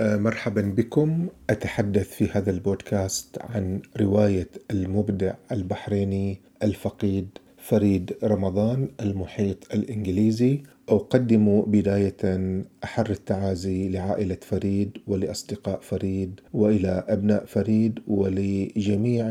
مرحبا بكم. أتحدث في هذا البودكاست عن رواية المبدع البحريني الفقيد فريد رمضان المحيط الإنجليزي. أقدم بداية أحر التعازي لعائلة فريد ولأصدقاء فريد وإلى أبناء فريد ولجميع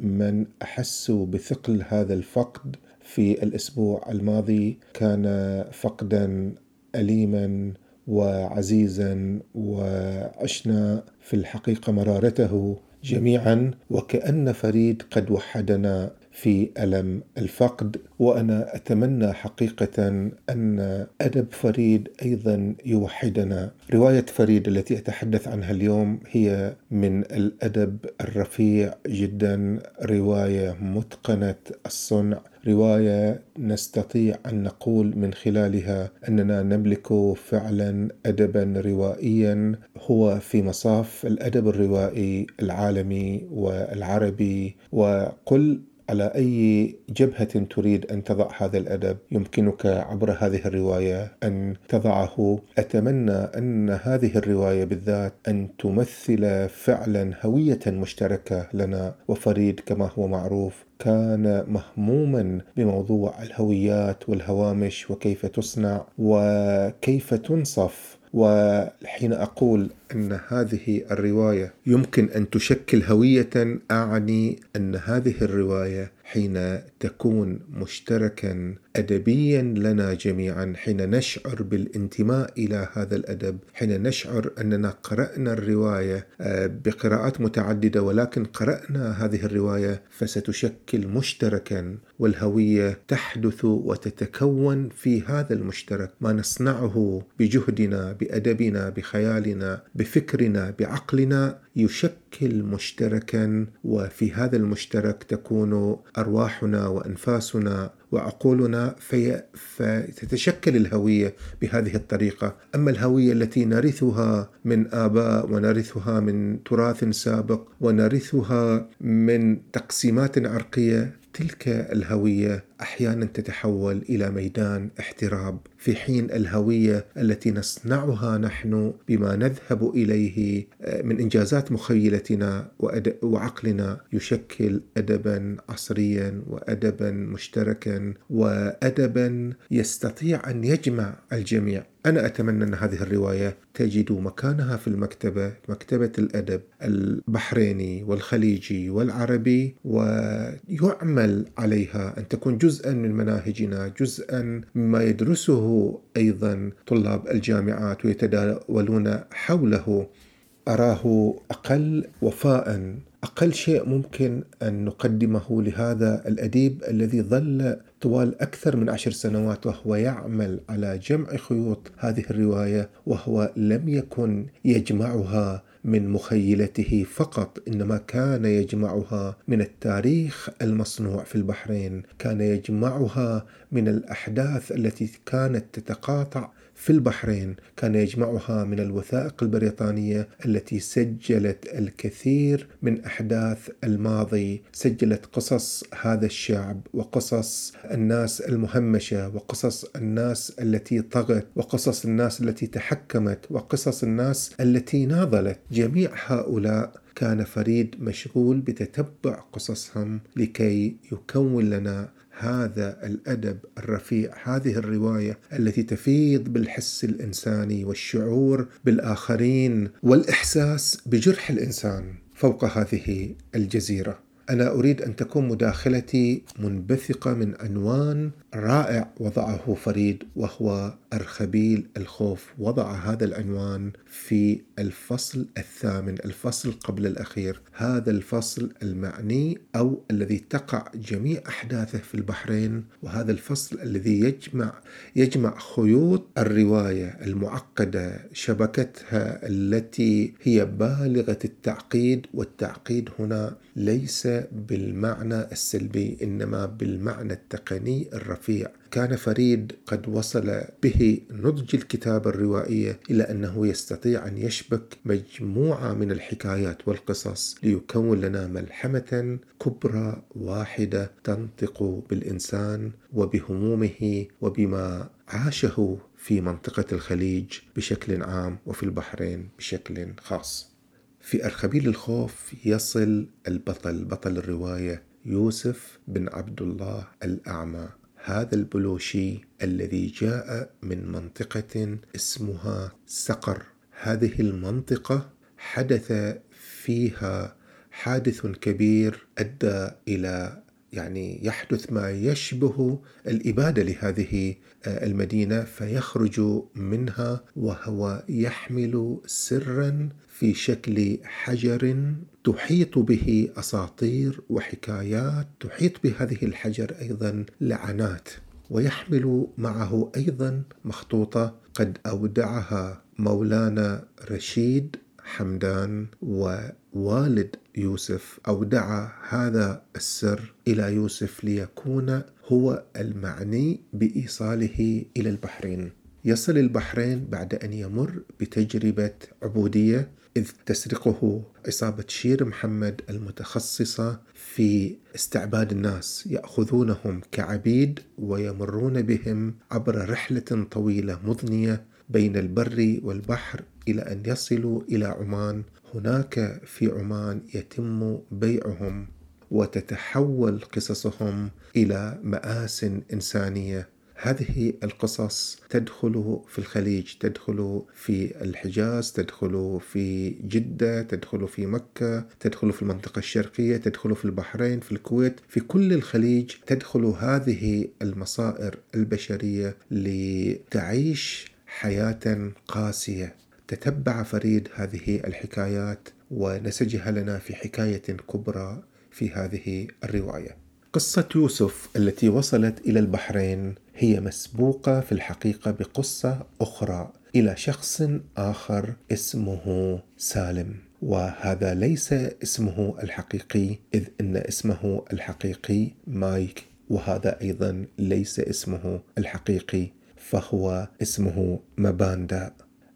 من أحسوا بثقل هذا الفقد في الأسبوع الماضي. كان فقدا أليما وعزيزا وعشنا في الحقيقة مرارته جميعا، وكأن فريد قد وحدنا في ألم الفقد. وأنا أتمنى حقيقة أن أدب فريد أيضا يوحدنا. رواية فريد التي أتحدث عنها اليوم هي من الأدب الرفيع جدا، رواية متقنة الصنع، رواية نستطيع أن نقول من خلالها أننا نملك فعلا أدبا روائيا هو في مصاف الأدب الروائي العالمي والعربي. وقل على أي جبهة تريد أن تضع هذا الأدب، يمكنك عبر هذه الرواية أن تضعه. أتمنى أن هذه الرواية بالذات أن تمثل فعلا هوية مشتركة لنا. وفريد كما هو معروف كان مهموما بموضوع الهويات والهوامش وكيف تصنع وكيف تنصف. وحين أقول أن هذه الرواية يمكن أن تشكل هوية، أعني أن هذه الرواية حين تكون مشتركا أدبيا لنا جميعا، حين نشعر بالانتماء إلى هذا الأدب، حين نشعر أننا قرأنا الرواية بقراءات متعددة ولكن قرأنا هذه الرواية، فستشكل مشتركا، والهوية تحدث وتتكون في هذا المشترك. ما نصنعه بجهدنا، بأدبنا، بخيالنا، بفكرنا، بعقلنا، يشكل مشتركا، وفي هذا المشترك تكون أرواحنا وأنفاسنا وعقولنا، فتتشكل الهوية بهذه الطريقة. أما الهوية التي نرثها من آباء ونرثها من تراث سابق ونرثها من تقسيمات عرقية، تلك الهوية أحيانا تتحول إلى ميدان احتراب، في حين الهوية التي نصنعها نحن بما نذهب إليه من إنجازات مخيلتنا وعقلنا يشكل أدبا عصريا وأدبا مشتركا وأدبا يستطيع أن يجمع الجميع. أنا أتمنى أن هذه الرواية تجد مكانها في المكتبة، مكتبة الأدب البحريني والخليجي والعربي، ويعمل عليها أن تكون جزءا من مناهجنا، جزءا مما يدرسه أيضا طلاب الجامعات ويتداولون حوله. أراه أقل وفاء، أقل شيء ممكن أن نقدمه لهذا الأديب الذي ظل طوال أكثر من 10 سنوات وهو يعمل على جمع خيوط هذه الرواية، وهو لم يكن يجمعها من مخيلته فقط، إنما كان يجمعها من التاريخ المصنوع في البحرين، كان يجمعها من الأحداث التي كانت تتقاطع في البحرين، كان يجمعها من الوثائق البريطانية التي سجلت الكثير من أحداث الماضي، سجلت قصص هذا الشعب وقصص الناس المهمشة وقصص الناس التي طغت وقصص الناس التي تحكمت وقصص الناس التي ناضلت. جميع هؤلاء كان فريد مشغول بتتبع قصصهم لكي يكون لنا هذا الأدب الرفيع، هذه الرواية التي تفيض بالحس الإنساني والشعور بالآخرين والإحساس بجرح الإنسان فوق هذه الجزيرة. أنا أريد أن تكون مداخلتي منبثقة من عنوان رائع وضعه فريد، وهو أرخبيل الخوف. وضع هذا العنوان في الفصل 8، الفصل قبل الأخير، هذا الفصل المعني أو الذي تقع جميع أحداثه في البحرين، وهذا الفصل الذي يجمع خيوط الرواية المعقدة، شبكتها التي هي بالغة التعقيد. والتعقيد هنا ليس بالمعنى السلبي، إنما بالمعنى التقني الرفيع. كان فريد قد وصل به نضج الكتابة الروائية إلى أنه يستطيع أن يشبك مجموعة من الحكايات والقصص ليكون لنا ملحمة كبرى واحدة تنطق بالإنسان وبهمومه وبما عاشه في منطقة الخليج بشكل عام وفي البحرين بشكل خاص. في أرخبيل الخوف يصل بطل الرواية يوسف بن عبد الله الأعمى، هذا البلوشي الذي جاء من منطقة اسمها صقر. هذه المنطقة حدث فيها حادث كبير أدى إلى يحدث ما يشبه الإبادة لهذه المدينة، فيخرج منها وهو يحمل سرا في شكل حجر تحيط به أساطير وحكايات، تحيط بهذه الحجر أيضا لعنات، ويحمل معه أيضا مخطوطة قد أودعها مولانا رشيد حمدان، ووالد يوسف أودع هذا السر إلى يوسف ليكون هو المعني بإيصاله إلى البحرين. يصل البحرين بعد أن يمر بتجربة عبودية، إذ تسرقه عصابة شير محمد المتخصصة في استعباد الناس، يأخذونهم كعبيد ويمرون بهم عبر رحلة طويلة مضنية بين البر والبحر إلى أن يصلوا إلى عمان. هناك في عمان يتم بيعهم وتتحول قصصهم إلى مآس إنسانية. هذه القصص تدخل في الخليج، تدخل في الحجاز، تدخل في جدة، تدخل في مكة، تدخل في المنطقة الشرقية، تدخل في البحرين، في الكويت، في كل الخليج تدخل هذه المصائر البشرية لتعيش حياة قاسية. تتبع فريد هذه الحكايات ونسجها لنا في حكاية كبرى في هذه الرواية. قصة يوسف التي وصلت إلى البحرين هي مسبوقة في الحقيقة بقصة أخرى إلى شخص آخر اسمه سالم، وهذا ليس اسمه الحقيقي، إذ إن اسمه الحقيقي مايك، وهذا أيضا ليس اسمه الحقيقي، فهو اسمه ماباندا.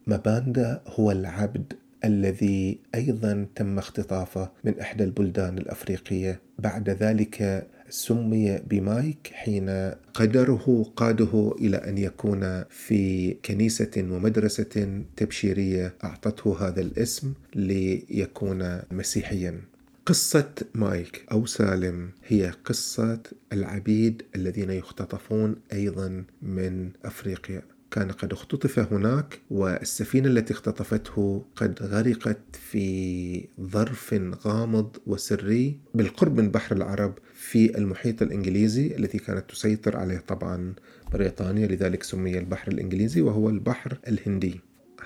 ماباندا هو العبد الذي أيضا تم اختطافه من إحدى البلدان الأفريقية، بعد ذلك سمي بمايك حين قدره قاده إلى أن يكون في كنيسة ومدرسة تبشيرية أعطته هذا الاسم ليكون مسيحيا. قصة مايك أو سالم هي قصة العبيد الذين يختطفون أيضا من أفريقيا. كان قد اختطف هناك، والسفينة التي اختطفته قد غرقت في ظرف غامض وسري بالقرب من بحر العرب في المحيط الإنجليزي التي كانت تسيطر عليه طبعا بريطانيا، لذلك سمي البحر الإنجليزي وهو البحر الهندي.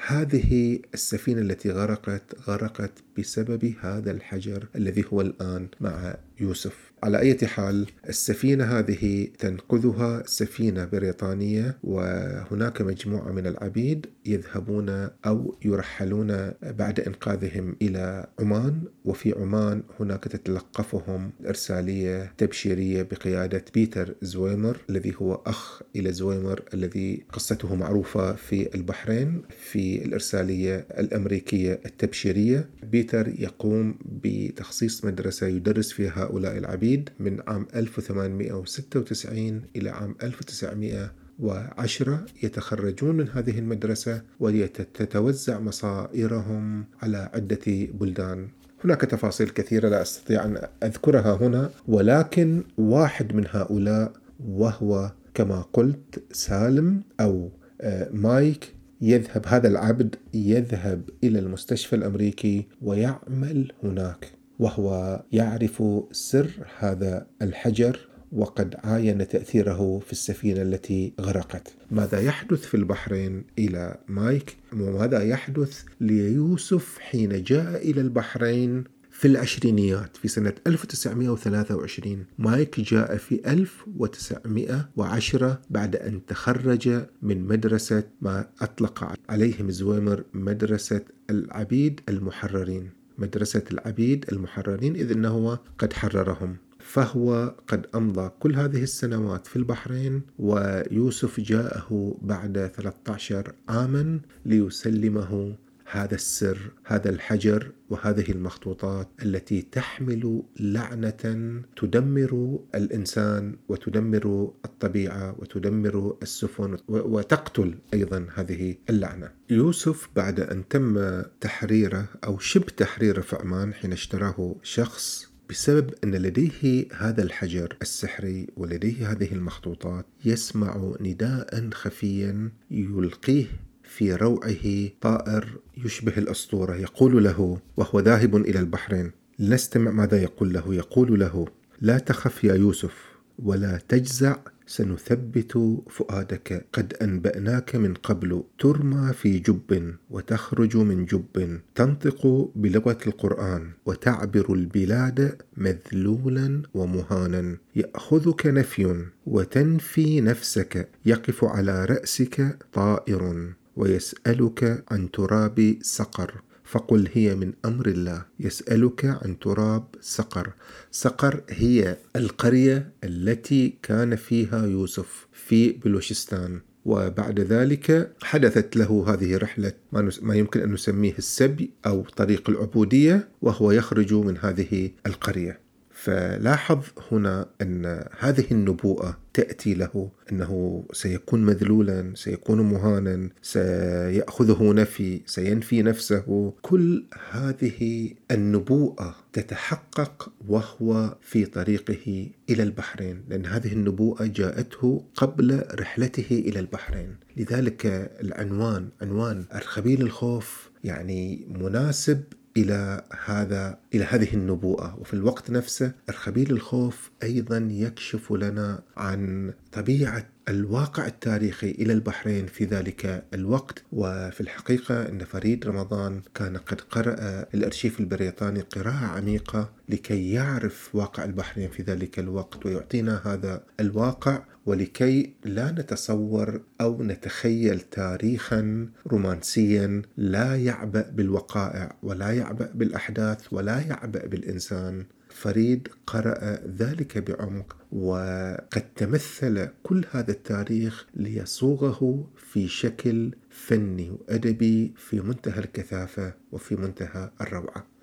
هذه السفينة التي غرقت بسبب هذا الحجر الذي هو الآن مع يوسف. على أي حال السفينة هذه تنقذها سفينة بريطانية، وهناك مجموعة من العبيد يذهبون أو يرحلون بعد إنقاذهم إلى عمان، وفي عمان هناك تتلقفهم إرسالية تبشيرية بقيادة بيتر زويمر الذي هو أخ إلى زويمر الذي قصته معروفة في البحرين في الإرسالية الأمريكية التبشيرية. بيتر يقوم بتخصيص مدرسة يدرس فيها هؤلاء العبيد من عام 1896 إلى عام 1910. يتخرجون من هذه المدرسة وتتوزع مصائرهم على عدة بلدان. هناك تفاصيل كثيرة لا أستطيع أن أذكرها هنا، ولكن واحد من هؤلاء وهو كما قلت سالم أو مايك يذهب، هذا العبد يذهب إلى المستشفى الأمريكي ويعمل هناك، وهو يعرف سر هذا الحجر وقد عاين تأثيره في السفينة التي غرقت. ماذا يحدث في البحرين إلى مايك وماذا يحدث ليوسف حين جاء إلى البحرين في العشرينيات في سنة 1923؟ مايك جاء في 1910 بعد أن تخرج من مدرسة ما أطلق عليهم زويمر مدرسة العبيد المحررين، إذ أنه قد حررهم. فهو قد أمضى كل هذه السنوات في البحرين، ويوسف جاءه بعد 13 عاما ليسلمه هذا السر، هذا الحجر، وهذه المخطوطات التي تحمل لعنة تدمر الإنسان وتدمر الطبيعة وتدمر السفن وتقتل أيضا هذه اللعنة. يوسف بعد أن تم تحريره أو شبه تحريره في عمان حين اشتراه شخص، بسبب أن لديه هذا الحجر السحري ولديه هذه المخطوطات، يسمع نداء خفيا يلقيه في روعه طائر يشبه الأسطورة، يقول له وهو ذاهب إلى البحرين، لنستمع ماذا يقول له. يقول له: لا تخف يا يوسف ولا تجزع، سنثبت فؤادك، قد أنبأناك من قبل، ترمى في جب وتخرج من جب، تنطق بلغة القرآن وتعبر البلاد مذلولا ومهانا، يأخذك نفي وتنفي نفسك، يقف على رأسك طائر ويسألك عن تراب صقر، فقل هي من أمر الله. يسألك عن تراب صقر. صقر هي القرية التي كان فيها يوسف في بلوشستان، وبعد ذلك حدثت له هذه رحلة ما يمكن أن نسميه السبي أو طريق العبودية، وهو يخرج من هذه القرية. فلاحظ هنا أن هذه النبوءة تأتي له، أنه سيكون مذلولا، سيكون مهانا، سيأخذه نفي، سينفي نفسه. كل هذه النبوءة تتحقق وهو في طريقه إلى البحرين، لأن هذه النبوءة جاءته قبل رحلته إلى البحرين. لذلك العنوان، عنوان أرخبيل الخوف، يعني مناسب إلى هذه النبوءة. وفي الوقت نفسه أرخبيل الخوف أيضا يكشف لنا عن طبيعة الواقع التاريخي إلى البحرين في ذلك الوقت. وفي الحقيقة أن فريد رمضان كان قد قرأ الأرشيف البريطاني قراءة عميقة لكي يعرف واقع البحرين في ذلك الوقت ويعطينا هذا الواقع، ولكي لا نتصور أو نتخيل تاريخا رومانسيا لا يعبأ بالوقائع ولا يعبأ بالأحداث ولا يعبأ بالإنسان. فريد قرأ ذلك بعمق، وقد تمثل كل هذا التاريخ ليصوغه في شكل فني وأدبي في منتهى الكثافة وفي منتهى الروعة.